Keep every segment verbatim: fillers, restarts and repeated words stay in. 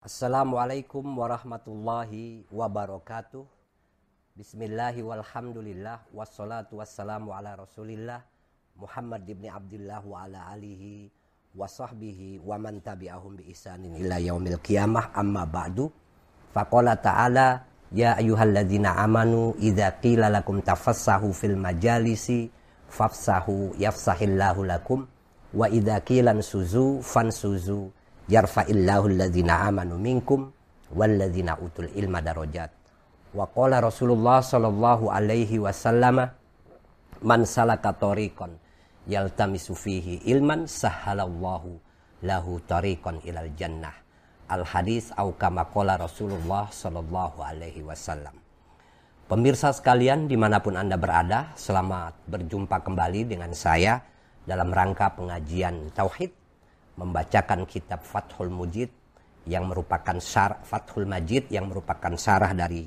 Assalamualaikum warahmatullahi wabarakatuh. Bismillahi walhamdulillah wassalatu wassalamu ala rasulillah Muhammad ibn Abdullah wa ala alihi wa sahbihi wa man tabi'ahum bi ihsanin ila yaumil qiyamah. Amma ba'du. Faqala ta'ala ya ayyuhalladzina amanu idza qila lakum tafassahu fil majalisi fafsahu yafsahillahu lakum wa idza qila ansuzu fansuzu yarfa'illahu alladzina amanu minkum walladzina utul ilma darajat. Wa qala Rasulullah sallallahu alaihi wasallam man salaka tariqan yaltamisu fihi ilman sahhalallahu lahu tariqan ilal jannah. Al hadis au kama qala Rasulullah sallallahu alaihi wasallam. Pemirsa sekalian dimanapun Anda berada, selamat berjumpa kembali dengan saya dalam rangka pengajian tauhid, membacakan kitab Fathul Majid yang merupakan syarah Fathul Majid yang merupakan syarah dari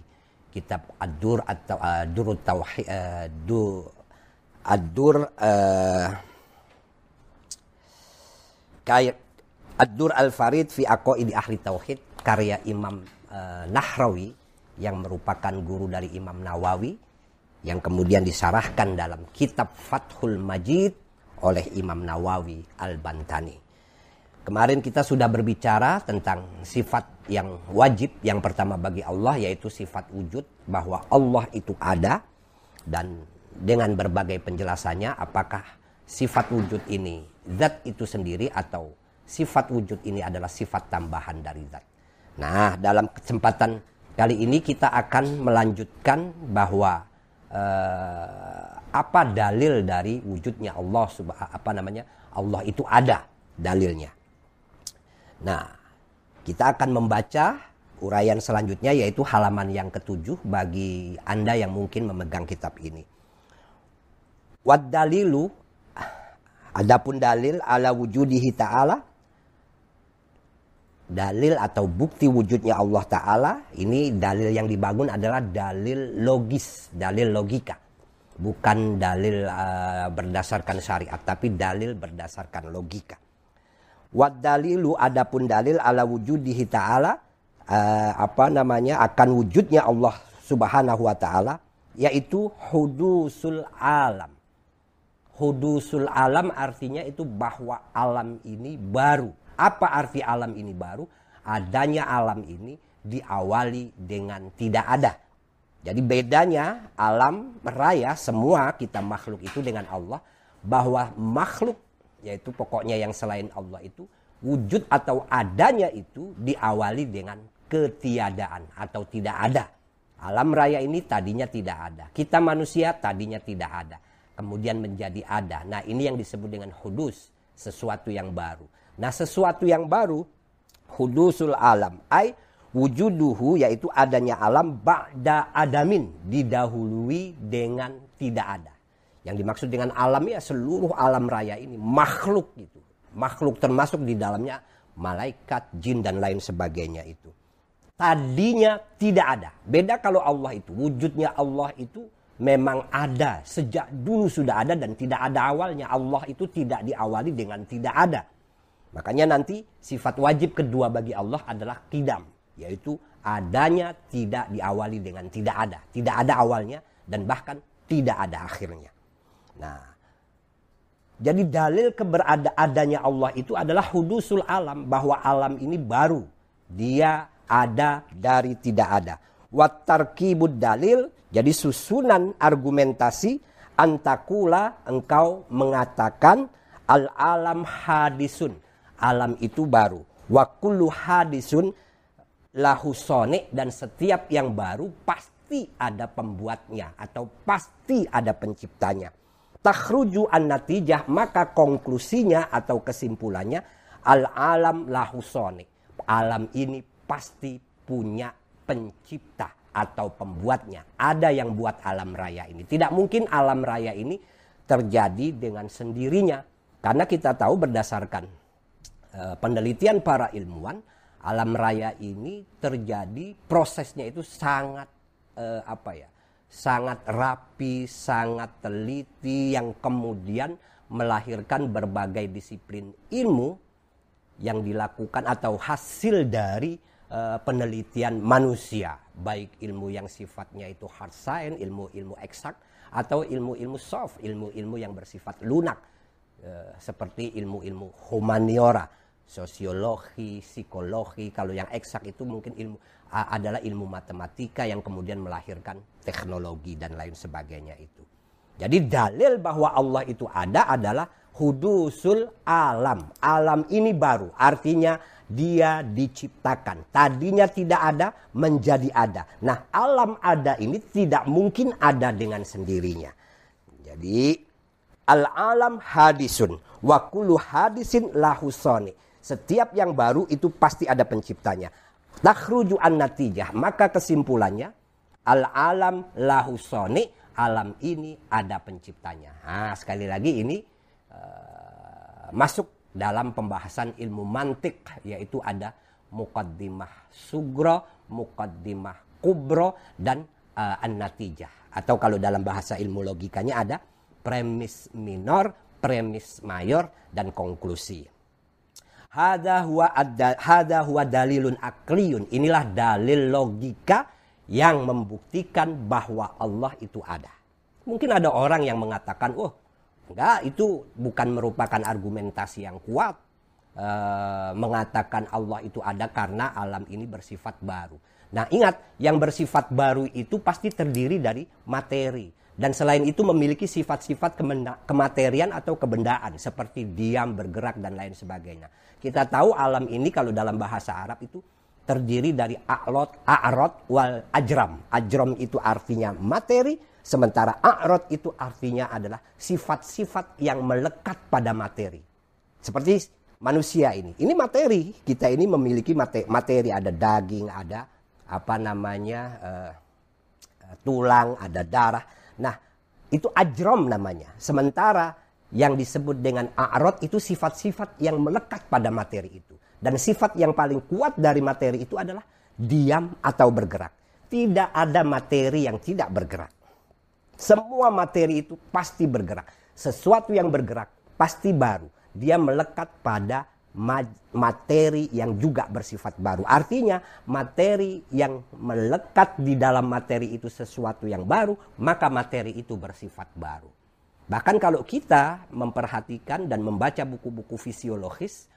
kitab Ad-Dur atau Ad-Dur Tauhid Ad-Dur kayak Ad-Dur Al Farid fi Aqaid Ahli Tauhid karya Imam uh, Nahrawi yang merupakan guru dari Imam Nawawi yang kemudian disyarahkan dalam kitab Fathul Majid oleh Imam Nawawi Al Bantani. Kemarin kita sudah berbicara tentang sifat yang wajib yang pertama bagi Allah, yaitu sifat wujud, bahwa Allah itu ada, dan dengan berbagai penjelasannya apakah sifat wujud ini zat itu sendiri atau sifat wujud ini adalah sifat tambahan dari zat. Nah, dalam kesempatan kali ini kita akan melanjutkan bahwa eh, apa dalil dari wujudnya Allah, apa namanya, Allah itu ada dalilnya. Nah, kita akan membaca uraian selanjutnya, yaitu halaman yang ketujuh bagi Anda yang mungkin memegang kitab ini. Wad dalilu, adapun dalil ala wujudihi ta'ala, dalil atau bukti wujudnya Allah Ta'ala, ini dalil yang dibangun adalah dalil logis, dalil logika. Bukan dalil uh, berdasarkan syariat, tapi dalil berdasarkan logika. Wad dalilu, adapun dalil ala wujudihi ta'ala, eh, apa namanya, akan wujudnya Allah subhanahu wa ta'ala, yaitu hudusul alam. Hudusul alam artinya itu bahwa alam ini baru. Apa arti alam ini baru? Adanya alam ini diawali dengan tidak ada. Jadi bedanya alam raya, semua kita makhluk itu, dengan Allah, bahwa makhluk, yaitu pokoknya yang selain Allah itu, wujud atau adanya itu diawali dengan ketiadaan atau tidak ada. Alam raya ini tadinya tidak ada. Kita manusia tadinya tidak ada, kemudian menjadi ada. Nah, ini yang disebut dengan hudus, sesuatu yang baru. Nah, sesuatu yang baru, hudusul alam, ay wujuduhu, yaitu adanya alam ba'da adamin, didahului dengan tidak ada. Yang dimaksud dengan alam ya seluruh alam raya ini, makhluk gitu. Makhluk termasuk di dalamnya malaikat, jin dan lain sebagainya itu. Tadinya tidak ada. Beda kalau Allah itu, wujudnya Allah itu memang ada. Sejak dulu sudah ada dan tidak ada awalnya. Allah itu tidak diawali dengan tidak ada. Makanya nanti sifat wajib kedua bagi Allah adalah qidam, yaitu adanya tidak diawali dengan tidak ada. Tidak ada awalnya dan bahkan tidak ada akhirnya. Nah, jadi dalil keberadaannya Allah itu adalah hudusul alam, bahwa alam ini baru, dia ada dari tidak ada. Wat tarkibud dalil, jadi susunan argumentasi, antakula engkau mengatakan al alam hadisun, alam itu baru. Wa kullu hadisun lahu sone, dan setiap yang baru pasti ada pembuatnya atau pasti ada penciptanya. Takhruju an-natijah, maka konklusinya atau kesimpulannya, al-alam lahusone, alam ini pasti punya pencipta atau pembuatnya. Ada yang buat alam raya ini. Tidak mungkin alam raya ini terjadi dengan sendirinya. Karena kita tahu berdasarkan uh, penelitian para ilmuwan, alam raya ini terjadi, prosesnya itu sangat uh, apa ya? sangat rapi, sangat teliti, yang kemudian melahirkan berbagai disiplin ilmu yang dilakukan atau hasil dari uh, penelitian manusia, baik ilmu yang sifatnya itu hard science, ilmu-ilmu eksak, atau ilmu-ilmu soft, ilmu-ilmu yang bersifat lunak, uh, seperti ilmu-ilmu humaniora, sosiologi, psikologi. Kalau yang eksak itu mungkin ilmu uh, adalah ilmu matematika yang kemudian melahirkan teknologi dan lain sebagainya itu. Jadi dalil bahwa Allah itu ada adalah hudusul alam. Alam ini baru, artinya dia diciptakan. Tadinya tidak ada, menjadi ada. Nah, alam ada ini tidak mungkin ada dengan sendirinya. Jadi, al-alam hadisun, wa kullu hadisin lahusoni. Setiap yang baru itu pasti ada penciptanya. Takhruju an-natijah, maka kesimpulannya, al-alam lahusoni. Alam ini ada penciptanya. Nah, sekali lagi ini uh, masuk dalam pembahasan ilmu mantik, yaitu ada muqaddimah sugro, muqaddimah kubro, dan uh, an-natijah. Atau kalau dalam bahasa ilmu logikanya ada premis minor, premis mayor, dan konklusi. Hadha huwa, ad- hadha huwa dalilun akliyun. Inilah dalil logika yang membuktikan bahwa Allah itu ada. Mungkin ada orang yang mengatakan, oh enggak, itu bukan merupakan argumentasi yang kuat. E, mengatakan Allah itu ada karena alam ini bersifat baru. Nah ingat, yang bersifat baru itu pasti terdiri dari materi. Dan selain itu memiliki sifat-sifat kemenda- kematerian atau kebendaan. Seperti diam, bergerak, dan lain sebagainya. Kita tahu alam ini kalau dalam bahasa Arab itu terdiri dari a'lot, a'rot, wal ajram. Ajram itu artinya materi, sementara a'rot itu artinya adalah sifat-sifat yang melekat pada materi. Seperti manusia ini. Ini materi, kita ini memiliki materi, materi ada daging, ada apa namanya uh, tulang, ada darah. Nah, itu ajram namanya. Sementara yang disebut dengan a'rot itu sifat-sifat yang melekat pada materi itu. Dan sifat yang paling kuat dari materi itu adalah diam atau bergerak. Tidak ada materi yang tidak bergerak. Semua materi itu pasti bergerak. Sesuatu yang bergerak pasti baru. Dia melekat pada materi yang juga bersifat baru. Artinya materi yang melekat di dalam materi itu sesuatu yang baru, maka materi itu bersifat baru. Bahkan kalau kita memperhatikan dan membaca buku-buku fisiologis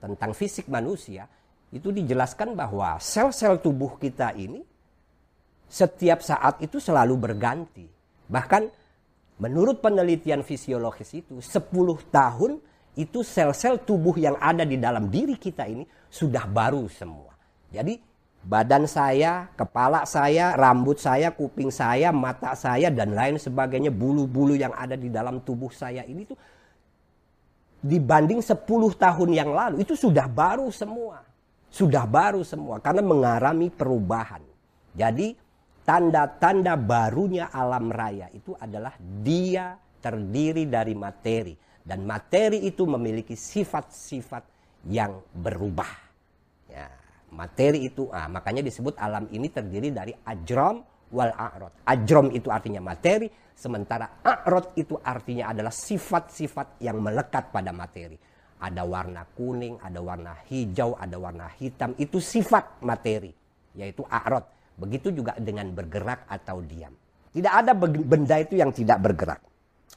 tentang fisik manusia, itu dijelaskan bahwa sel-sel tubuh kita ini setiap saat itu selalu berganti. Bahkan menurut penelitian fisiologis itu sepuluh tahun itu sel-sel tubuh yang ada di dalam diri kita ini sudah baru semua. Jadi badan saya, kepala saya, rambut saya, kuping saya, mata saya, dan lain sebagainya, bulu-bulu yang ada di dalam tubuh saya ini tuh dibanding sepuluh tahun yang lalu itu sudah baru semua. Sudah baru semua karena mengalami perubahan. Jadi tanda-tanda barunya alam raya itu adalah dia terdiri dari materi. Dan materi itu memiliki sifat-sifat yang berubah. Ya, materi itu, ah, makanya disebut alam ini terdiri dari ajram wal a'rod. Ajrom itu artinya materi, sementara a'rod itu artinya adalah sifat-sifat yang melekat pada materi. Ada warna kuning, ada warna hijau, ada warna hitam, itu sifat materi, yaitu a'rod. Begitu juga dengan bergerak atau diam. Tidak ada benda itu yang tidak bergerak.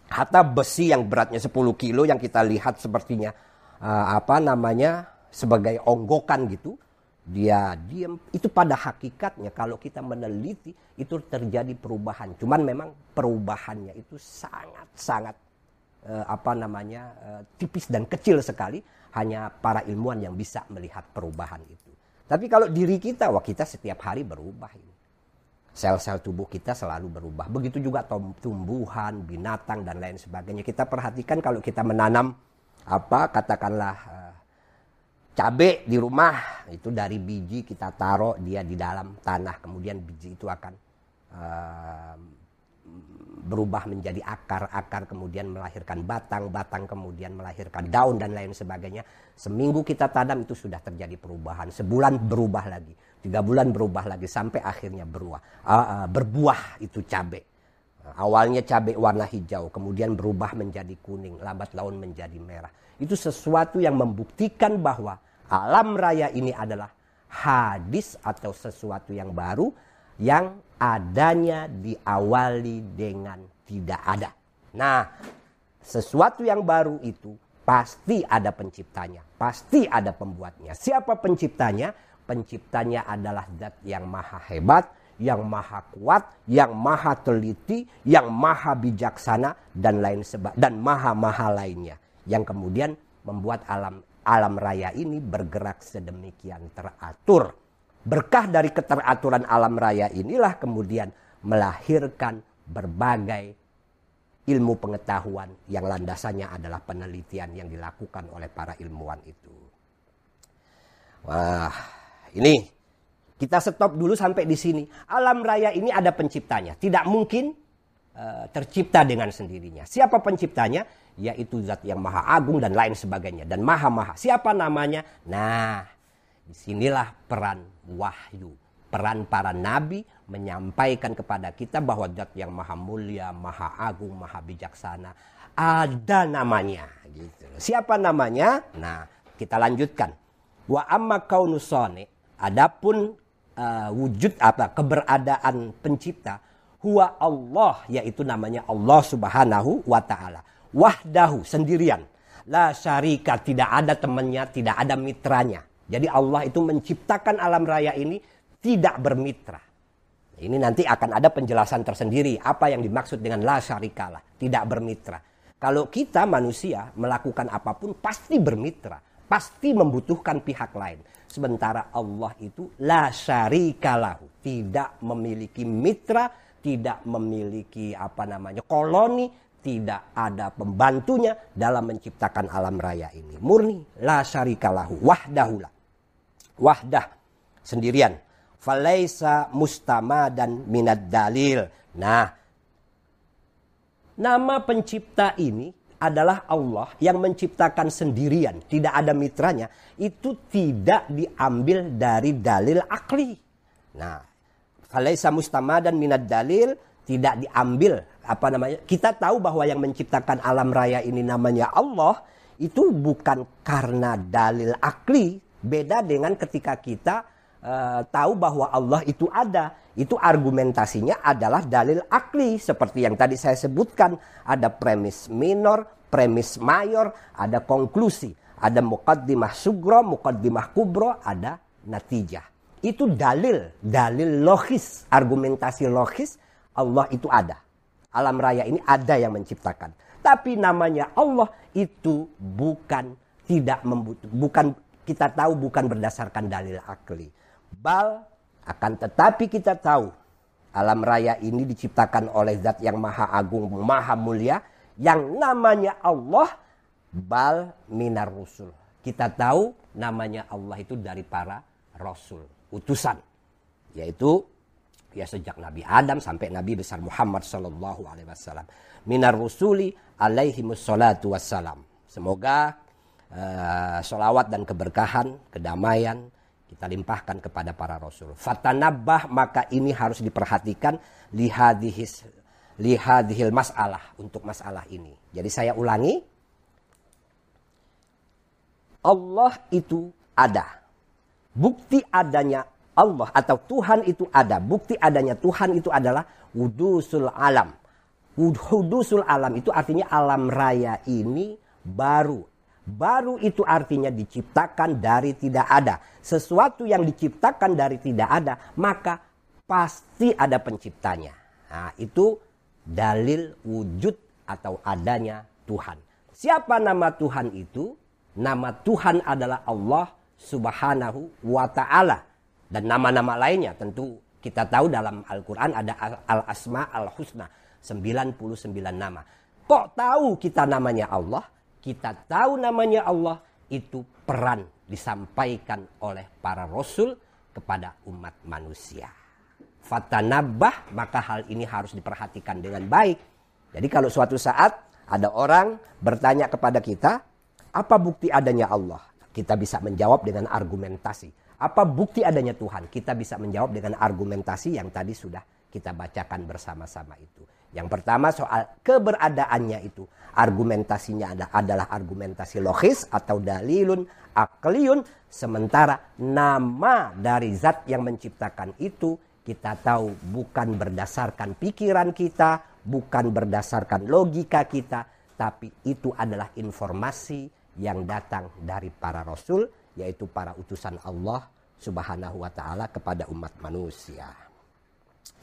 Hatta besi yang beratnya sepuluh kilo yang kita lihat sepertinya uh, apa namanya sebagai onggokan gitu. Dia diam, itu pada hakikatnya kalau kita meneliti itu terjadi perubahan. Cuman memang perubahannya itu sangat-sangat eh, apa namanya eh, tipis dan kecil sekali. Hanya para ilmuwan yang bisa melihat perubahan itu. Tapi kalau diri kita, wah kita setiap hari berubah. Ini. Sel-sel tubuh kita selalu berubah. Begitu juga tumbuhan, binatang, dan lain sebagainya. Kita perhatikan kalau kita menanam apa katakanlah eh, cabai di rumah, itu dari biji kita taruh dia di dalam tanah. Kemudian biji itu akan uh, berubah menjadi akar. Akar kemudian melahirkan batang. Batang kemudian melahirkan daun dan lain sebagainya. Seminggu kita tanam itu sudah terjadi perubahan. Sebulan berubah lagi. Tiga bulan berubah lagi. Sampai akhirnya berbuah, uh, uh, berbuah itu cabai. Awalnya cabai warna hijau, kemudian berubah menjadi kuning, lambat laun menjadi merah. Itu sesuatu yang membuktikan bahwa alam raya ini adalah hadis atau sesuatu yang baru yang adanya diawali dengan tidak ada. Nah, sesuatu yang baru itu pasti ada penciptanya, pasti ada pembuatnya. Siapa penciptanya? Penciptanya adalah zat yang maha hebat, yang maha kuat, yang maha teliti, yang maha bijaksana, dan lain seba dan maha-maha lainnya. Yang kemudian membuat alam alam raya ini bergerak sedemikian teratur. Berkah dari keteraturan alam raya inilah kemudian melahirkan berbagai ilmu pengetahuan yang landasannya adalah penelitian yang dilakukan oleh para ilmuwan itu. Wah, ini kita stop dulu sampai di sini. Alam raya ini ada penciptanya, tidak mungkin uh, tercipta dengan sendirinya. Siapa penciptanya? Yaitu zat yang maha agung dan lain sebagainya, dan maha-maha. Siapa namanya? Nah, disinilah peran wahyu, peran para nabi menyampaikan kepada kita bahwa zat yang maha mulia, maha agung, maha bijaksana ada namanya. Gitu. Siapa namanya? Nah, kita lanjutkan. Wa amma kaunusone, adapun uh, wujud apa keberadaan pencipta, huwa Allah, yaitu namanya Allah Subhanahu wa taala. Wahdahu, sendirian. La syarika, tidak ada temannya, tidak ada mitranya. Jadi Allah itu menciptakan alam raya ini tidak bermitra. Ini nanti akan ada penjelasan tersendiri apa yang dimaksud dengan la syarikalah, tidak bermitra. Kalau kita manusia melakukan apapun pasti bermitra, pasti membutuhkan pihak lain. Sementara Allah itu la syarikalahu, tidak memiliki mitra, tidak memiliki apa namanya koloni, tidak ada pembantunya dalam menciptakan alam raya ini. Murni la syarikalahu, wahdahulah. Wahdah, sendirian. Falaisa mustamadan minad dalil. Nah, nama pencipta ini adalah Allah yang menciptakan sendirian, tidak ada mitranya. Itu tidak diambil dari dalil akli. Nah, falaisa mustamadan minad dalil, tidak diambil. Apa namanya? Kita tahu bahwa yang menciptakan alam raya ini namanya Allah, itu bukan karena dalil akli. Beda dengan ketika kita uh, tahu bahwa Allah itu ada. Itu argumentasinya adalah dalil akli, seperti yang tadi saya sebutkan. Ada premis minor, premis mayor, ada konklusi, ada muqaddimah sugro, muqaddimah kubro, ada natijah. Itu dalil, dalil logis, argumentasi logis. Allah itu ada. Alam raya ini ada yang menciptakan. Tapi namanya Allah itu bukan tidak membutuh, bukan kita tahu bukan berdasarkan dalil akli. Bal, akan tetapi kita tahu alam raya ini diciptakan oleh zat yang maha agung, maha mulia, yang namanya Allah, bal minar rusul. Kita tahu namanya Allah itu dari para rasul, utusan. Yaitu ya sejak Nabi Adam sampai Nabi besar Muhammad sallallahu alaihi wasallam. Minar rusuli alaihi wassalatu wassalam. Semoga uh, sholawat dan keberkahan, kedamaian kita limpahkan kepada para rasul. Fatanabbah, maka ini harus diperhatikan lihadihis lihadihil masalah, untuk masalah ini. Jadi saya ulangi. Allah itu ada. Bukti adanya Allah atau Tuhan itu ada. Bukti adanya Tuhan itu adalah hudusul alam. Hudusul alam itu artinya alam raya ini baru. Baru itu artinya diciptakan dari tidak ada. Sesuatu yang diciptakan dari tidak ada, maka pasti ada penciptanya. Nah, itu dalil wujud atau adanya Tuhan. Siapa nama Tuhan itu? Nama Tuhan adalah Allah Subhanahu wa ta'ala. Dan nama-nama lainnya tentu kita tahu dalam Al-Quran ada Al-Asma Al-Husna, sembilan puluh sembilan nama. Kok tahu kita namanya Allah? Kita tahu namanya Allah itu peran disampaikan oleh para rasul kepada umat manusia. Fatanabbah, maka hal ini harus diperhatikan dengan baik. Jadi kalau suatu saat ada orang bertanya kepada kita, apa bukti adanya Allah? Kita bisa menjawab dengan argumentasi. Apa bukti adanya Tuhan? Kita bisa menjawab dengan argumentasi yang tadi sudah kita bacakan bersama-sama itu. Yang pertama soal keberadaannya itu. Argumentasinya adalah argumentasi logis atau dalilun akliyun. Sementara nama dari zat yang menciptakan itu kita tahu bukan berdasarkan pikiran kita, bukan berdasarkan logika kita, tapi itu adalah informasi yang datang dari para rasul, yaitu para utusan Allah Subhanahu wa ta'ala kepada umat manusia.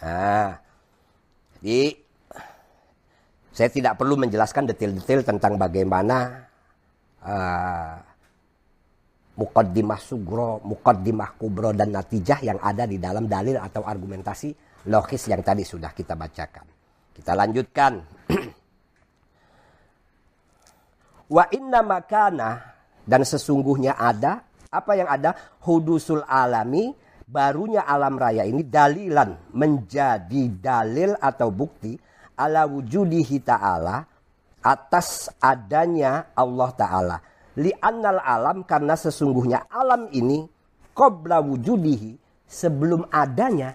Nah, jadi saya tidak perlu menjelaskan detail-detail tentang bagaimana uh, muqaddimah sugro, muqaddimah kubro, dan natijah yang ada di dalam dalil atau argumentasi logis yang tadi sudah kita bacakan. Kita lanjutkan. Wa inna makana, dan sesungguhnya ada, apa yang ada, hudusul alami, barunya alam raya ini dalilan, menjadi dalil atau bukti ala wujudihi ta'ala, atas adanya Allah ta'ala. Li'annal alam, karena sesungguhnya alam ini qabla wujudihi, sebelum adanya,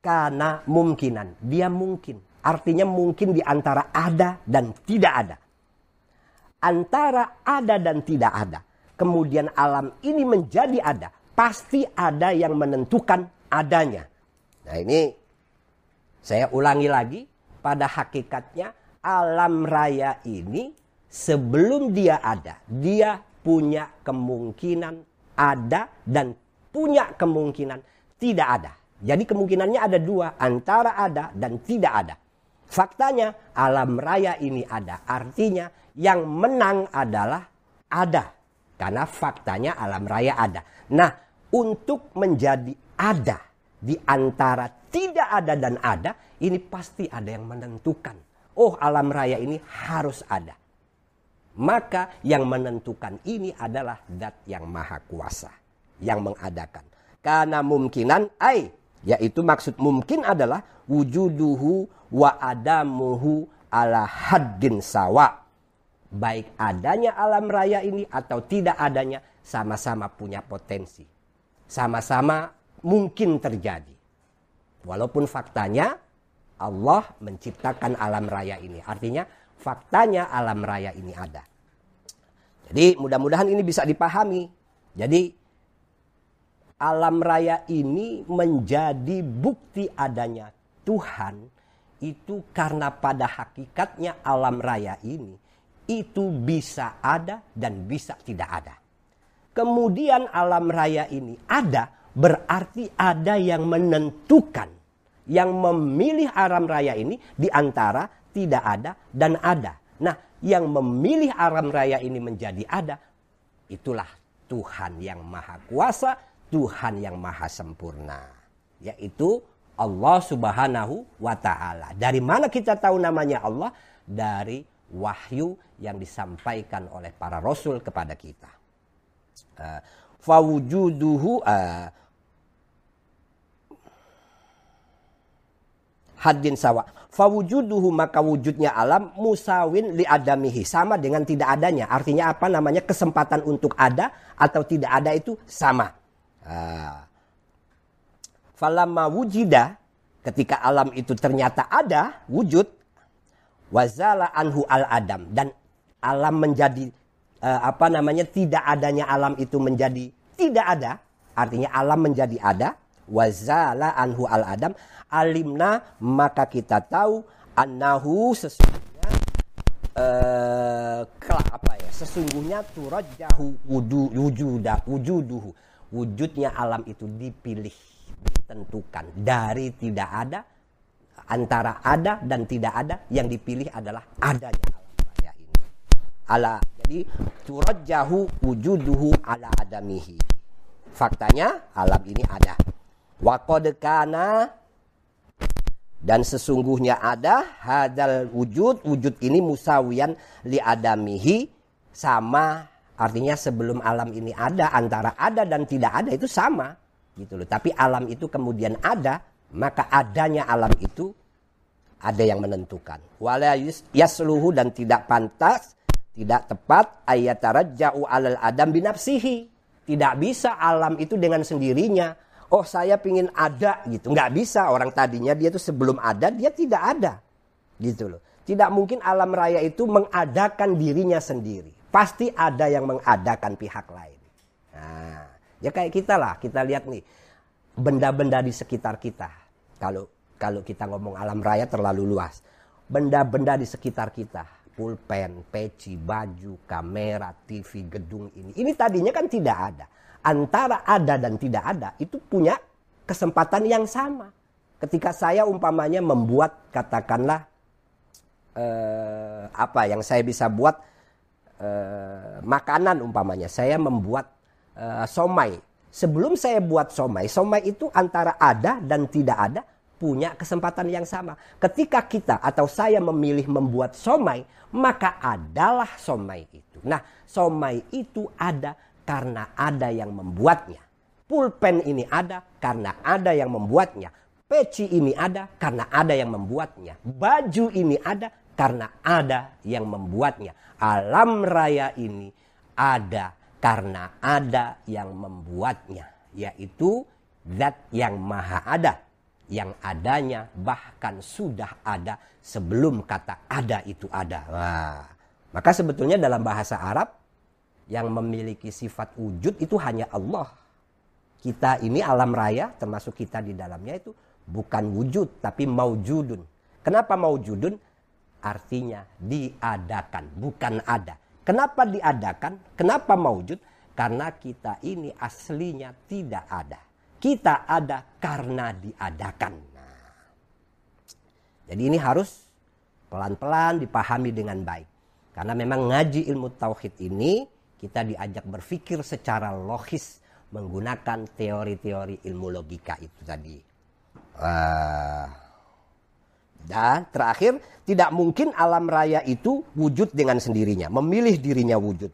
kana mungkinan, dia mungkin. Artinya mungkin di antara ada dan tidak ada. Antara ada dan tidak ada, kemudian alam ini menjadi ada, pasti ada yang menentukan adanya. Nah, ini saya ulangi lagi, pada hakikatnya alam raya ini sebelum dia ada, dia punya kemungkinan ada dan punya kemungkinan tidak ada. Jadi kemungkinannya ada dua, antara ada dan tidak ada. Faktanya alam raya ini ada, artinya yang menang adalah ada, karena faktanya alam raya ada. Nah, untuk menjadi ada di antara tidak ada dan ada, ini pasti ada yang menentukan. Oh, alam raya ini harus ada. Maka yang menentukan ini adalah zat yang maha kuasa, yang mengadakan. Karena mungkinan, ay, yaitu maksud mungkin adalah wujuduhu wa adamuhu ala haddin sawa. Baik adanya alam raya ini atau tidak adanya, sama-sama punya potensi. Sama-sama mungkin terjadi. Walaupun faktanya Allah menciptakan alam raya ini. Artinya faktanya alam raya ini ada. Jadi mudah-mudahan ini bisa dipahami. Jadi alam raya ini menjadi bukti adanya Tuhan itu karena pada hakikatnya alam raya ini itu bisa ada dan bisa tidak ada. Kemudian alam raya ini ada, berarti ada yang menentukan, yang memilih alam raya ini di antara tidak ada dan ada. Nah, yang memilih alam raya ini menjadi ada, itulah Tuhan yang maha kuasa, Tuhan yang maha sempurna, yaitu Allah Subhanahu wa ta'ala. Dari mana kita tahu namanya Allah? Dari wahyu yang disampaikan oleh para rasul kepada kita. Uh, fawujuduhu uh, haddin sawa. Fawujuduhu, maka wujudnya alam musawin li adamihi, sama dengan tidak adanya. Artinya apa namanya, kesempatan untuk ada atau tidak ada itu sama. Uh, falamma wujida, ketika alam itu ternyata ada wujud, wazala anhu al adam, dan alam menjadi eh, apa namanya tidak adanya alam itu menjadi tidak ada, artinya alam menjadi ada. Wazala anhu al adam, alimna, maka kita tahu annahu, sesungguhnya eh, kelak apa ya sesungguhnya turajjahu wujuda wujuduhu, wujudnya alam itu dipilih, ditentukan dari tidak ada. Antara ada dan tidak ada, yang dipilih adalah adanya alam raya ini. Ala, jadi turajjahu wujuduhu ala adamihi. Faktanya alam ini ada. Wa qad kana, dan sesungguhnya ada hadal wujud, wujud ini musawiyan li adamihi, sama, artinya sebelum alam ini ada, antara ada dan tidak ada itu sama gitu loh. Tapi alam itu kemudian ada, maka adanya alam itu ada yang menentukan. Wala yasluhu, dan tidak pantas, tidak tepat, ayatarajja'u alal adam binafsihi. Tidak bisa alam itu dengan sendirinya. Oh, saya pingin ada gitu. Nggak bisa, orang tadinya dia tuh sebelum ada, dia tidak ada. Gitu loh. Tidak mungkin alam raya itu mengadakan dirinya sendiri. Pasti ada yang mengadakan pihak lain. Nah, Ya kayak kita lah, kita lihat nih benda-benda di sekitar kita. Kalau kalau kita ngomong alam raya terlalu luas. Benda-benda di sekitar kita, pulpen, peci, baju, kamera, T V, gedung ini. Ini tadinya kan tidak ada. Antara ada dan tidak ada itu punya kesempatan yang sama. Ketika saya umpamanya membuat katakanlah eh, apa yang saya bisa buat eh, makanan umpamanya, saya membuat Uh, somai. Sebelum saya buat somai, somai itu antara ada dan tidak ada punya kesempatan yang sama. Ketika kita atau saya memilih membuat somai, maka adalah somai itu. Nah, somai itu ada karena ada yang membuatnya. Pulpen ini ada karena ada yang membuatnya. Peci ini ada karena ada yang membuatnya. Baju ini ada karena ada yang membuatnya. Alam raya ini ada karena ada yang membuatnya, yaitu zat yang maha ada, yang adanya bahkan sudah ada sebelum kata ada itu ada. Wah. Maka sebetulnya dalam bahasa Arab yang memiliki sifat wujud itu hanya Allah. Kita ini alam raya termasuk kita di dalamnya itu bukan wujud tapi maujudun. Kenapa maujudun? Artinya diadakan, bukan ada. Kenapa diadakan? Kenapa maujud? Karena kita ini aslinya tidak ada. Kita ada karena diadakan. Nah, jadi ini harus pelan-pelan dipahami dengan baik. Karena memang ngaji ilmu tauhid ini kita diajak berpikir secara logis menggunakan teori-teori ilmu logika itu tadi. Uh. Dan terakhir, tidak mungkin alam raya itu wujud dengan sendirinya, memilih dirinya wujud.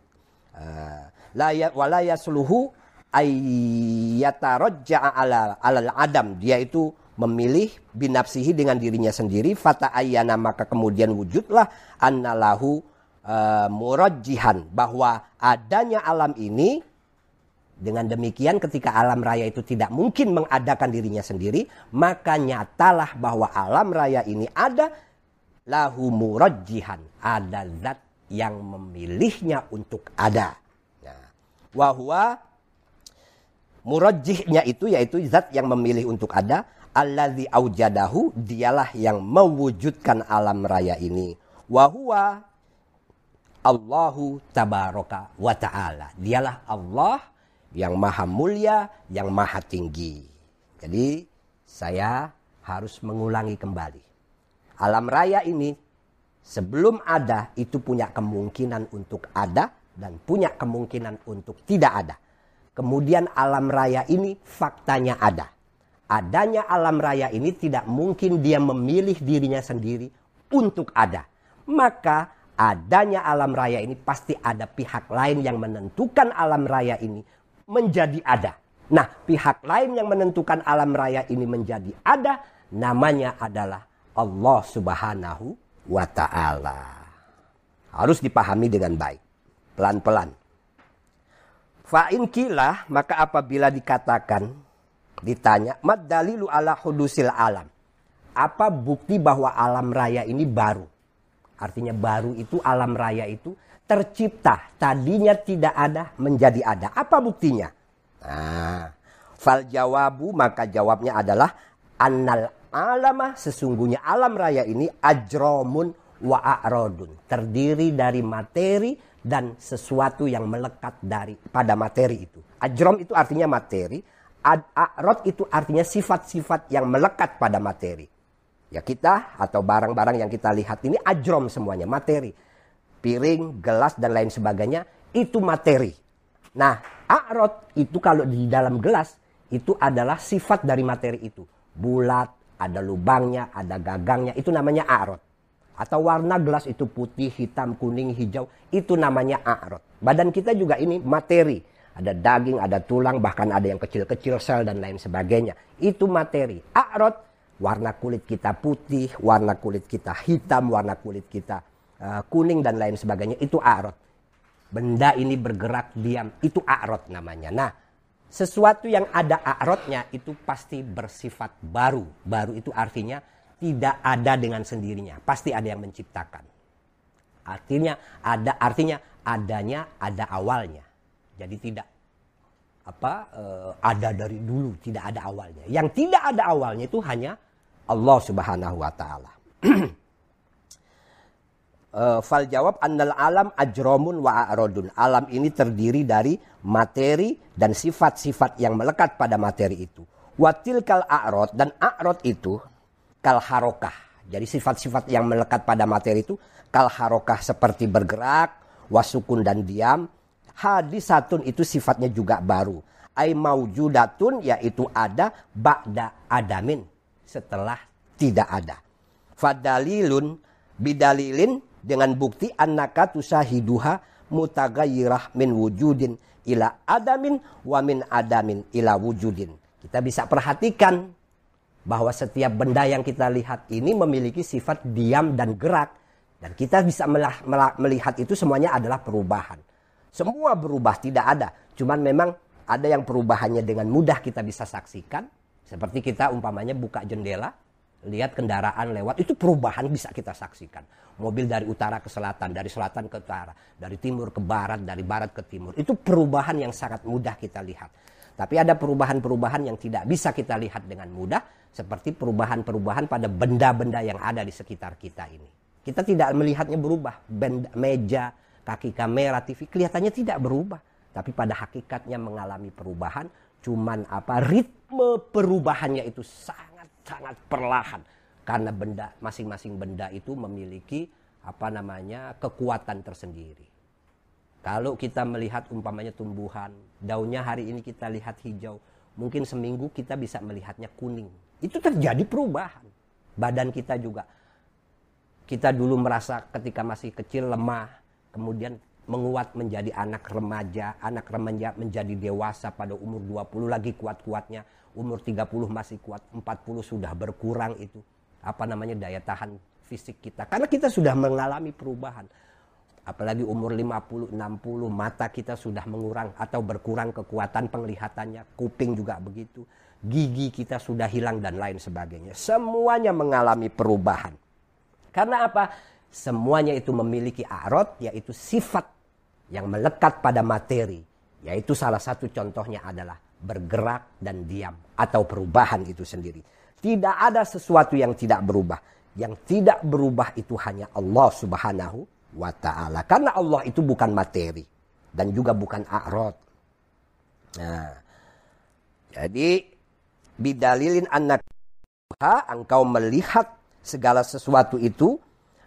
Walaya suluhu ayatarojja'a alal adam. Dia itu memilih binafsihi dengan dirinya sendiri. Fata ayyana, maka kemudian wujudlah annalahu murajjihan. Bahwa adanya alam ini. Dengan demikian ketika alam raya itu tidak mungkin mengadakan dirinya sendiri, maka nyatalah bahwa alam raya ini ada lahu murajjihan, ada zat yang memilihnya untuk ada. Nah, wahwa murajjihnya itu yaitu zat yang memilih untuk ada, allazi aujadahu, dialah yang mewujudkan alam raya ini. Wahwa Allahu tabaraka wa ta'ala, dialah Allah yang maha mulia, yang maha tinggi. Jadi saya harus mengulangi kembali. Alam raya ini sebelum ada itu punya kemungkinan untuk ada dan punya kemungkinan untuk tidak ada. Kemudian alam raya ini faktanya ada. Adanya alam raya ini tidak mungkin dia memilih dirinya sendiri untuk ada. Maka adanya alam raya ini pasti ada pihak lain yang menentukan alam raya ini menjadi ada. Nah, pihak lain yang menentukan alam raya ini menjadi ada, namanya adalah Allah Subhanahu wa ta'ala. Harus dipahami dengan baik. Pelan-pelan. Fa'in kilah, maka apabila dikatakan, ditanya, mad dalilu ala hudusil alam. Apa bukti bahwa alam raya ini baru? Artinya baru itu alam raya itu tercipta, tadinya tidak ada menjadi ada. Apa buktinya? Nah, fal jawabu, maka jawabnya adalah annal alama, sesungguhnya alam raya ini ajromun wa a'rodun, terdiri dari materi dan sesuatu yang melekat dari pada materi itu. Ajrom itu artinya materi, a'rod itu artinya sifat-sifat yang melekat pada materi. Ya kita atau barang-barang yang kita lihat ini ajrom semuanya, materi. Piring, gelas, dan lain sebagainya, itu materi. Nah, a'rod itu kalau di dalam gelas, itu adalah sifat dari materi itu. Bulat, ada lubangnya, ada gagangnya, itu namanya a'rod. Atau warna gelas itu putih, hitam, kuning, hijau, itu namanya a'rod. Badan kita juga ini materi. Ada daging, ada tulang, bahkan ada yang kecil-kecil, sel, dan lain sebagainya. Itu materi. A'rod, warna kulit kita putih, warna kulit kita hitam, warna kulit kita kuning dan lain sebagainya, itu a'rod. Benda ini bergerak diam, itu a'rod namanya. Nah, sesuatu yang ada a'rodnya itu pasti bersifat baru. Baru itu artinya tidak ada dengan sendirinya, pasti ada yang menciptakan. Artinya ada artinya adanya ada awalnya. Jadi tidak apa uh, ada dari dulu, tidak ada awalnya. Yang tidak ada awalnya itu hanya Allah Subhanahu wa taala. Uh, fal jawab annal alam ajromun wa a'rodun. Alam ini terdiri dari materi dan sifat-sifat yang melekat pada materi itu. Watil kal a'rod, dan a'rod itu kal harokah. Jadi sifat-sifat yang melekat pada materi itu kal harokah, seperti bergerak, wasukun, dan diam. Hadisatun, itu sifatnya juga baru. Ai maujudatun, yaitu ada ba'da adamin, setelah tidak ada. Fadalilun bidalilin, dengan bukti annaka tusahiduha mutaghayyirah min wujudin ila adamin wa min adamin ila wujudin. Kita bisa perhatikan bahwa setiap benda yang kita lihat ini memiliki sifat diam dan gerak, dan kita bisa melihat itu semuanya adalah perubahan. Semua berubah, tidak ada, cuman memang ada yang perubahannya dengan mudah kita bisa saksikan, seperti kita umpamanya buka jendela, lihat kendaraan lewat, itu perubahan bisa kita saksikan. Mobil dari utara ke selatan, dari selatan ke utara, dari timur ke barat, dari barat ke timur. Itu perubahan yang sangat mudah kita lihat. Tapi ada perubahan-perubahan yang tidak bisa kita lihat dengan mudah, seperti perubahan-perubahan pada benda-benda yang ada di sekitar kita ini. Kita tidak melihatnya berubah. Benda, meja, kaki kamera, T V kelihatannya tidak berubah. Tapi pada hakikatnya mengalami perubahan, cuman apa ritme perubahannya itu sangat sangat perlahan, karena benda, masing-masing benda itu memiliki apa namanya kekuatan tersendiri. Kalau kita melihat umpamanya tumbuhan, daunnya hari ini kita lihat hijau, mungkin seminggu kita bisa melihatnya kuning. Itu terjadi perubahan. Badan kita juga, kita dulu merasa ketika masih kecil lemah, kemudian menguat menjadi anak remaja, anak remaja menjadi dewasa pada umur dua puluh lagi kuat-kuatnya, umur tiga puluh masih kuat, empat puluh sudah berkurang itu apa namanya daya tahan fisik kita. Karena kita sudah mengalami perubahan. Apalagi umur lima puluh, enam puluh, mata kita sudah mengurang atau berkurang kekuatan penglihatannya, kuping juga begitu, gigi kita sudah hilang dan lain sebagainya. Semuanya mengalami perubahan. Karena apa? Semuanya itu memiliki a'rod, yaitu sifat yang melekat pada materi, yaitu salah satu contohnya adalah bergerak dan diam atau perubahan itu sendiri. Tidak ada sesuatu yang tidak berubah. Yang tidak berubah itu hanya Allah Subhanahu wa ta'ala. Karena Allah itu bukan materi dan juga bukan a'rod. Nah, jadi bidalilin annaka, engkau melihat segala sesuatu itu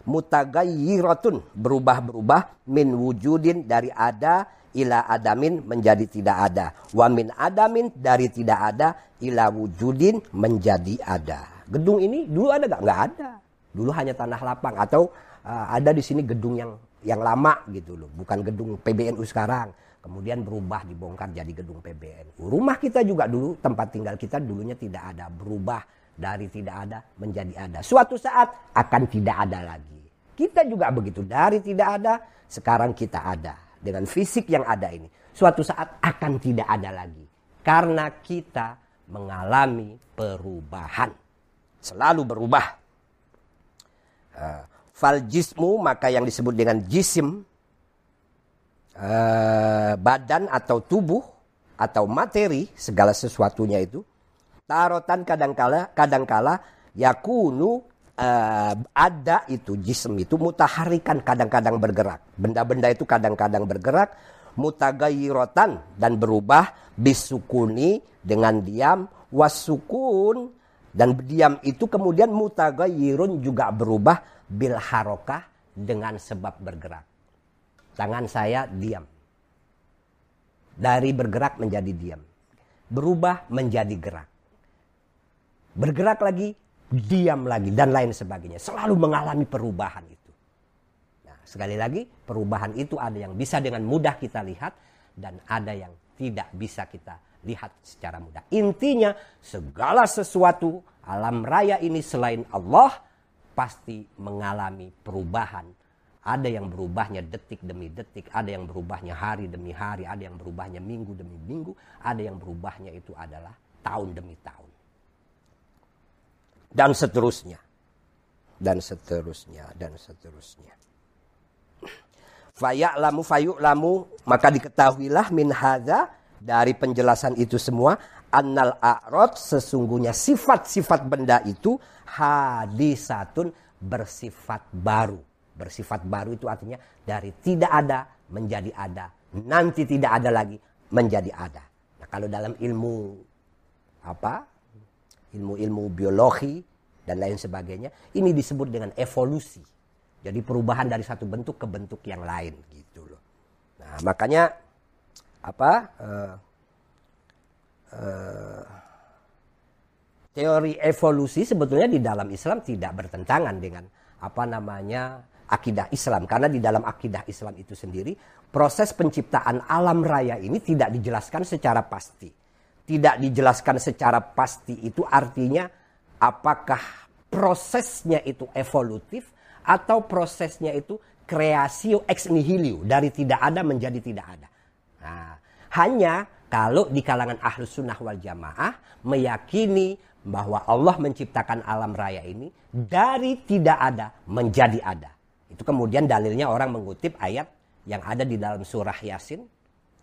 mutagayyiratun, berubah-berubah, min wujudin, dari ada, ila adamin, menjadi tidak ada, wa min adamin, dari tidak ada, ila wujudin, menjadi ada. Gedung ini dulu ada nggak? Nggak ada. Dulu hanya tanah lapang, atau uh, ada di sini gedung yang yang lama gitu loh, bukan gedung P B N U sekarang. Kemudian berubah, dibongkar jadi gedung P B N U. Rumah kita juga dulu, tempat tinggal kita dulunya tidak ada, berubah dari tidak ada menjadi ada. Suatu saat akan tidak ada lagi. Kita juga begitu, dari tidak ada sekarang kita ada dengan fisik yang ada ini. Suatu saat akan tidak ada lagi karena kita mengalami perubahan, selalu berubah. Uh, fal jismu, maka yang disebut dengan jisim, uh, badan atau tubuh atau materi, segala sesuatunya itu tarotan kadangkala kadangkala yakunu uh, ada itu jism itu mutaharikan, kadang-kadang bergerak. Benda-benda itu kadang-kadang bergerak, mutagayyirotan, dan berubah, bisukuni, dengan diam, wasukun, dan diam itu kemudian mutagayyirun, juga berubah, bil harokah, dengan sebab bergerak. Tangan saya diam. Dari bergerak menjadi diam. Berubah menjadi gerak. Bergerak lagi, diam lagi, dan lain sebagainya. Selalu mengalami perubahan itu. Nah, sekali lagi, perubahan itu ada yang bisa dengan mudah kita lihat, dan ada yang tidak bisa kita lihat secara mudah. Intinya, segala sesuatu alam raya ini selain Allah, pasti mengalami perubahan. Ada yang berubahnya detik demi detik, ada yang berubahnya hari demi hari, ada yang berubahnya minggu demi minggu, ada yang berubahnya itu adalah tahun demi tahun. Dan seterusnya, dan seterusnya, dan seterusnya. Faya'lamu fayu'lamu, maka diketahuilah min hadza Dari penjelasan itu semua, annal a'rad, sesungguhnya sifat-sifat benda itu hadisatun, bersifat baru. Bersifat baru itu artinya dari tidak ada menjadi ada. Nanti tidak ada lagi menjadi ada. Nah, kalau dalam ilmu apa? Ilmu-ilmu biologi dan lain sebagainya, ini disebut dengan evolusi. Jadi perubahan dari satu bentuk ke bentuk yang lain gitu loh. Nah, makanya apa uh, uh, teori evolusi sebetulnya di dalam Islam tidak bertentangan dengan apa namanya akidah Islam, karena di dalam akidah Islam itu sendiri proses penciptaan alam raya ini tidak dijelaskan secara pasti. Tidak dijelaskan secara pasti itu artinya apakah prosesnya itu evolutif atau prosesnya itu creatio ex nihilo, dari tidak ada menjadi tidak ada. Nah, hanya kalau di kalangan ahlus sunnah wal jamaah meyakini bahwa Allah menciptakan alam raya ini dari tidak ada menjadi ada. Itu kemudian dalilnya orang mengutip ayat yang ada di dalam surah Yasin,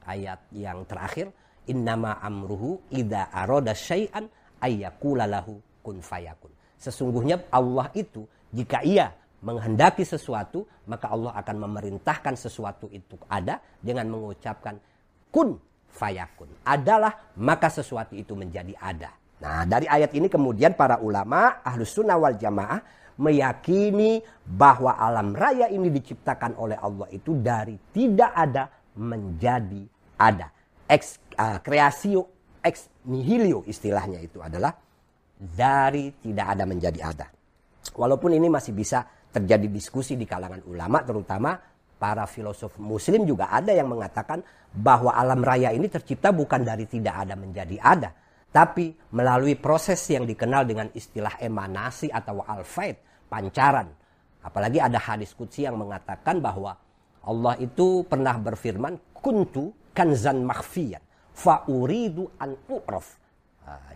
ayat yang terakhir, innama amruhu idza arada syai'an ayyaqula lahu kun fayakun. Sesungguhnya Allah itu jika ia menghendaki sesuatu, maka Allah akan memerintahkan sesuatu itu ada dengan mengucapkan kun fayakun. Adalah, maka sesuatu itu menjadi ada. Nah, dari ayat ini kemudian para ulama ahlus sunnah wal jamaah meyakini bahwa alam raya ini diciptakan oleh Allah itu dari tidak ada menjadi ada. Ex, uh, creatio ex nihilo istilahnya itu adalah dari tidak ada menjadi ada. Walaupun ini masih bisa terjadi diskusi di kalangan ulama, terutama para filosof muslim juga ada yang mengatakan bahwa alam raya ini tercipta bukan dari tidak ada menjadi ada, tapi melalui proses yang dikenal dengan istilah emanasi atau al-faid, pancaran. Apalagi ada hadis qudsi yang mengatakan bahwa Allah itu pernah berfirman, kuntu kanzan makhfiyan fa'uridu an u'raf.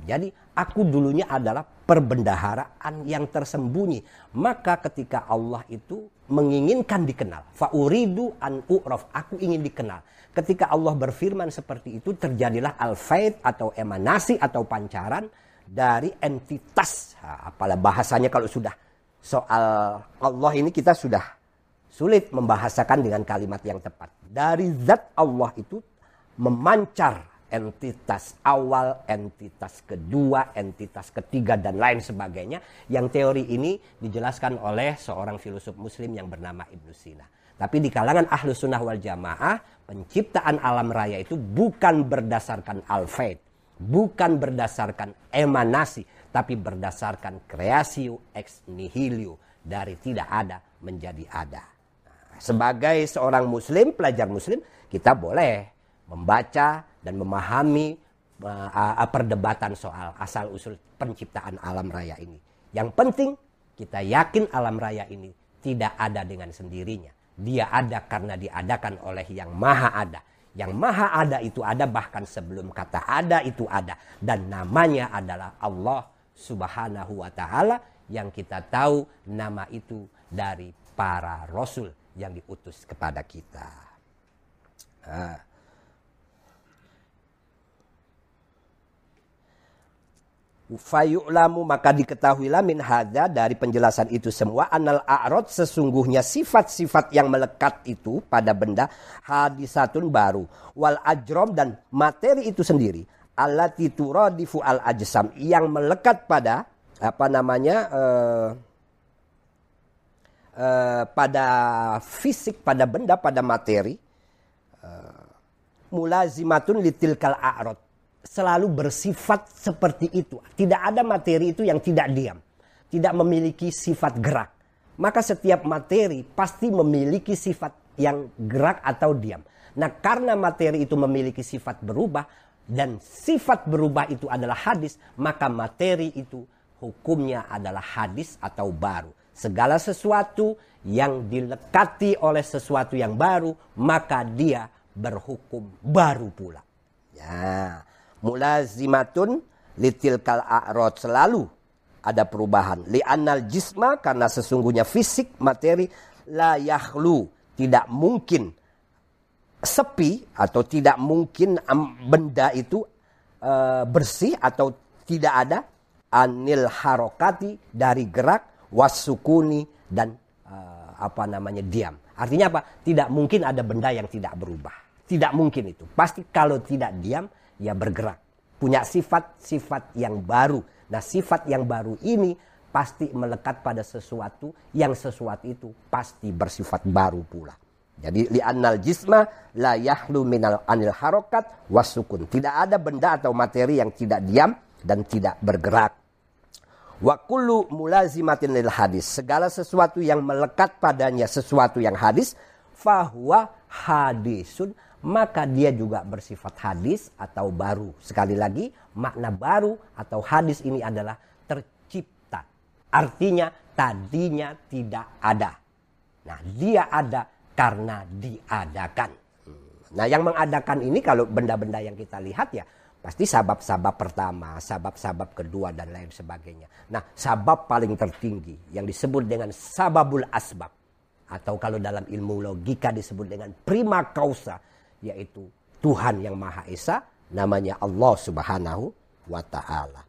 Jadi aku dulunya adalah perbendaharaan yang tersembunyi. Maka ketika Allah itu menginginkan dikenal, fa'uridu an u'raf, aku ingin dikenal. Ketika Allah berfirman seperti itu, terjadilah al-faid atau emanasi atau pancaran dari entitas. Apalah bahasanya kalau sudah soal Allah ini kita sudah sulit membahasakan dengan kalimat yang tepat. Dari zat Allah itu memancar entitas awal, entitas kedua, entitas ketiga, dan lain sebagainya. Yang teori ini dijelaskan oleh seorang filosof muslim yang bernama Ibn Sina. Tapi di kalangan ahlus sunnah wal jamaah, penciptaan alam raya itu bukan berdasarkan al-faid, bukan berdasarkan emanasi, tapi berdasarkan creatio ex nihilo, dari tidak ada menjadi ada. Nah, sebagai seorang muslim, pelajar muslim, kita boleh membaca dan memahami uh, perdebatan soal asal-usul penciptaan alam raya ini. Yang penting kita yakin alam raya ini tidak ada dengan sendirinya. Dia ada karena diadakan oleh yang maha ada. Yang maha ada itu ada bahkan sebelum kata ada itu ada. Dan namanya adalah Allah subhanahu wa ta'ala, yang kita tahu nama itu dari para rasul yang diutus kepada kita. Nah. Fayu'lamu, maka diketahuilah min hadza, dari penjelasan itu semua, anal a'rad, sesungguhnya sifat-sifat yang melekat itu pada benda hadisatun, baru, wal ajrom, dan materi itu sendiri, allati turadifu al ajsam, yang melekat pada apa namanya eh, eh, pada fisik, pada benda, pada materi, eh, mulazimatun litilkal a'rad, selalu bersifat seperti itu. Tidak ada materi itu yang tidak diam, tidak memiliki sifat gerak. Maka setiap materi pasti memiliki sifat yang gerak atau diam. Nah, karena materi itu memiliki sifat berubah, dan sifat berubah itu adalah hadis, maka materi itu hukumnya adalah hadis atau baru. Segala sesuatu yang dilekati oleh sesuatu yang baru, maka dia berhukum baru pula. Ya, mulazimatun litilkal a'rad, selalu ada perubahan. Li'annal jisma, karena sesungguhnya fisik, materi, la yakhlu, tidak mungkin sepi atau tidak mungkin benda itu uh, bersih atau tidak ada. Anil harokati, dari gerak, wasukuni, dan uh, apa namanya diam. Artinya apa? Tidak mungkin ada benda yang tidak berubah. Tidak mungkin itu. Pasti kalau tidak diam, ya bergerak. Punya sifat-sifat yang baru. Nah, sifat yang baru ini pasti melekat pada sesuatu yang sesuatu itu pasti bersifat baru pula. Jadi li'annal jisma la yahlu minal anil harokat wasukun. Tidak ada benda atau materi yang tidak diam dan tidak bergerak. Wa kullu mulazimatin lil hadis. Segala sesuatu yang melekat padanya sesuatu yang hadis, fahuwa hadisun, maka dia juga bersifat hadis atau baru. Sekali lagi, makna baru atau hadis ini adalah tercipta. Artinya tadinya tidak ada. Nah, dia ada karena diadakan. Nah, yang mengadakan ini kalau benda-benda yang kita lihat ya, pasti sabab-sabab pertama, sabab-sabab kedua, dan lain sebagainya. Nah, sabab paling tertinggi yang disebut dengan sababul asbab. Atau kalau dalam ilmu logika disebut dengan prima causa, yaitu Tuhan yang Maha Esa, namanya Allah Subhanahu wa Ta'ala.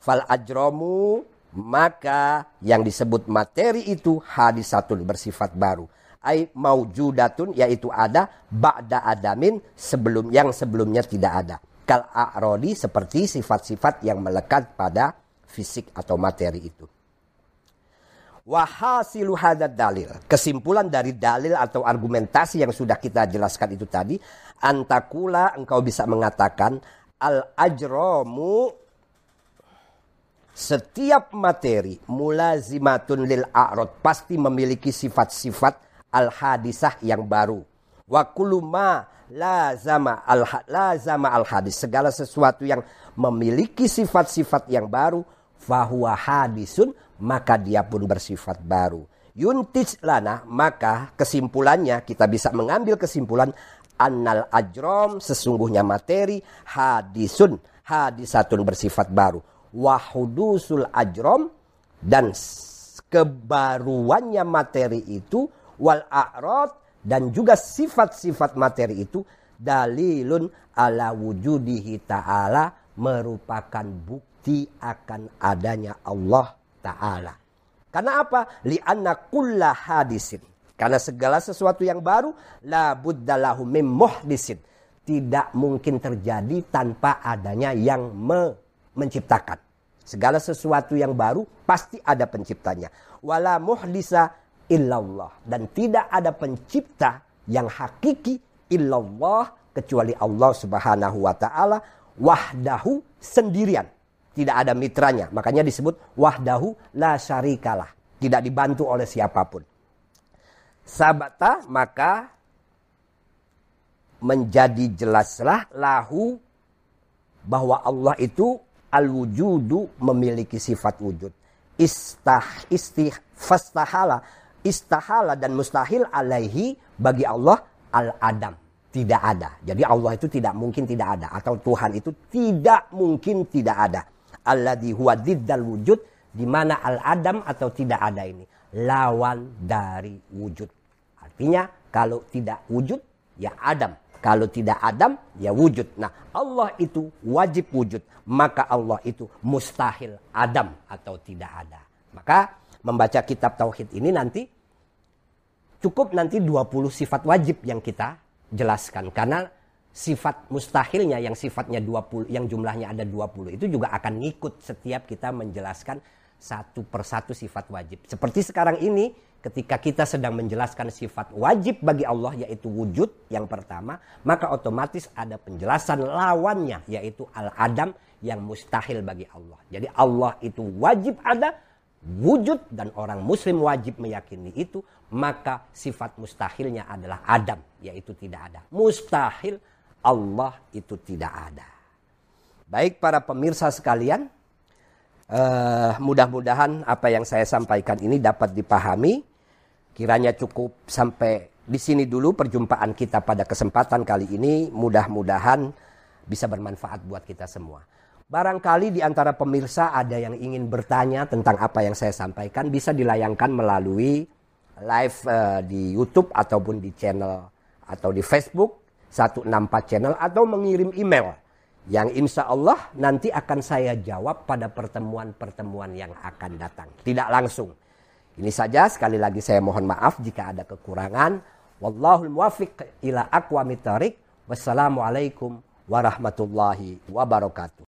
Fal ajromu, maka yang disebut materi itu hadisatun, bersifat baru. Ai maujudatun, yaitu ada ba'da adamin, sebelum yang sebelumnya tidak ada. Kal a'rodi, seperti sifat-sifat yang melekat pada fisik atau materi itu. Wa hasilu hadzal dalil, kesimpulan dari dalil atau argumentasi yang sudah kita jelaskan itu tadi, antakula, engkau bisa mengatakan al ajromu, setiap materi mulazimatun lil a'rod, pasti memiliki sifat-sifat al-hadisah yang baru. Wa kullu ma lazama al-hadis, segala sesuatu yang memiliki sifat-sifat yang baru, fahuwa hadisun, maka dia pun bersifat baru. Yuntij lana, maka kesimpulannya kita bisa mengambil kesimpulan annal ajrom, sesungguhnya materi hadisun, hadisatun, bersifat baru. Wa hudusul ajrom, dan kebaruannya materi itu, wal a'rad, dan juga sifat-sifat materi itu, dalilun ala wujudihi ta'ala, merupakan bukti akan adanya Allah Ta'ala. Karena apa? Li'anna kulla hadisin, karena segala sesuatu yang baru, la buddalahu mim muhdisin, tidak mungkin terjadi tanpa adanya yang me- menciptakan. Segala sesuatu yang baru pasti ada penciptanya. Wala muhdisa illallah, dan tidak ada pencipta yang hakiki illallah, kecuali Allah Subhanahu wa Ta'ala, wahdahu, sendirian, tidak ada mitranya. Makanya disebut wahdahu la syarikalah, tidak dibantu oleh siapapun. Sabata, maka menjadi jelaslah lahu, bahwa Allah itu al-wujudu, memiliki sifat wujud. Istah, istih, fastahala, istahala dan mustahil alaihi, bagi Allah al-adam, tidak ada. Jadi Allah itu tidak mungkin tidak ada, atau Tuhan itu tidak mungkin tidak ada. Alladhi huwa diddal wujud, di mana al-adam atau tidak ada ini lawan dari wujud. Artinya kalau tidak wujud ya adam, kalau tidak adam ya wujud. Nah, Allah itu wajib wujud, maka Allah itu mustahil adam atau tidak ada. Maka membaca kitab tauhid ini nanti cukup nanti dua puluh sifat wajib yang kita jelaskan, karena sifat mustahilnya yang sifatnya dua puluh, yang jumlahnya ada dua puluh, itu juga akan ngikut setiap kita menjelaskan satu persatu sifat wajib. Seperti sekarang ini ketika kita sedang menjelaskan sifat wajib bagi Allah, yaitu wujud yang pertama, maka otomatis ada penjelasan lawannya, yaitu al-adam, yang mustahil bagi Allah. Jadi Allah itu wajib ada, wujud, dan orang muslim wajib meyakini itu, maka sifat mustahilnya adalah adam, yaitu tidak ada. Mustahil Allah itu tidak ada. Baik para pemirsa sekalian, uh, mudah-mudahan apa yang saya sampaikan ini dapat dipahami. Kiranya cukup sampai di sini dulu perjumpaan kita pada kesempatan kali ini. Mudah-mudahan bisa bermanfaat buat kita semua. Barangkali di antara pemirsa ada yang ingin bertanya tentang apa yang saya sampaikan, bisa dilayangkan melalui live uh, di YouTube ataupun di channel atau di Facebook. satu enam empat channel atau mengirim email yang insya Allah nanti akan saya jawab pada pertemuan-pertemuan yang akan datang. Tidak langsung. Ini saja, sekali lagi saya mohon maaf jika ada kekurangan. Wallahul muwaffiq ila aqwamit thariq. Wassalamualaikum warahmatullahi wabarakatuh.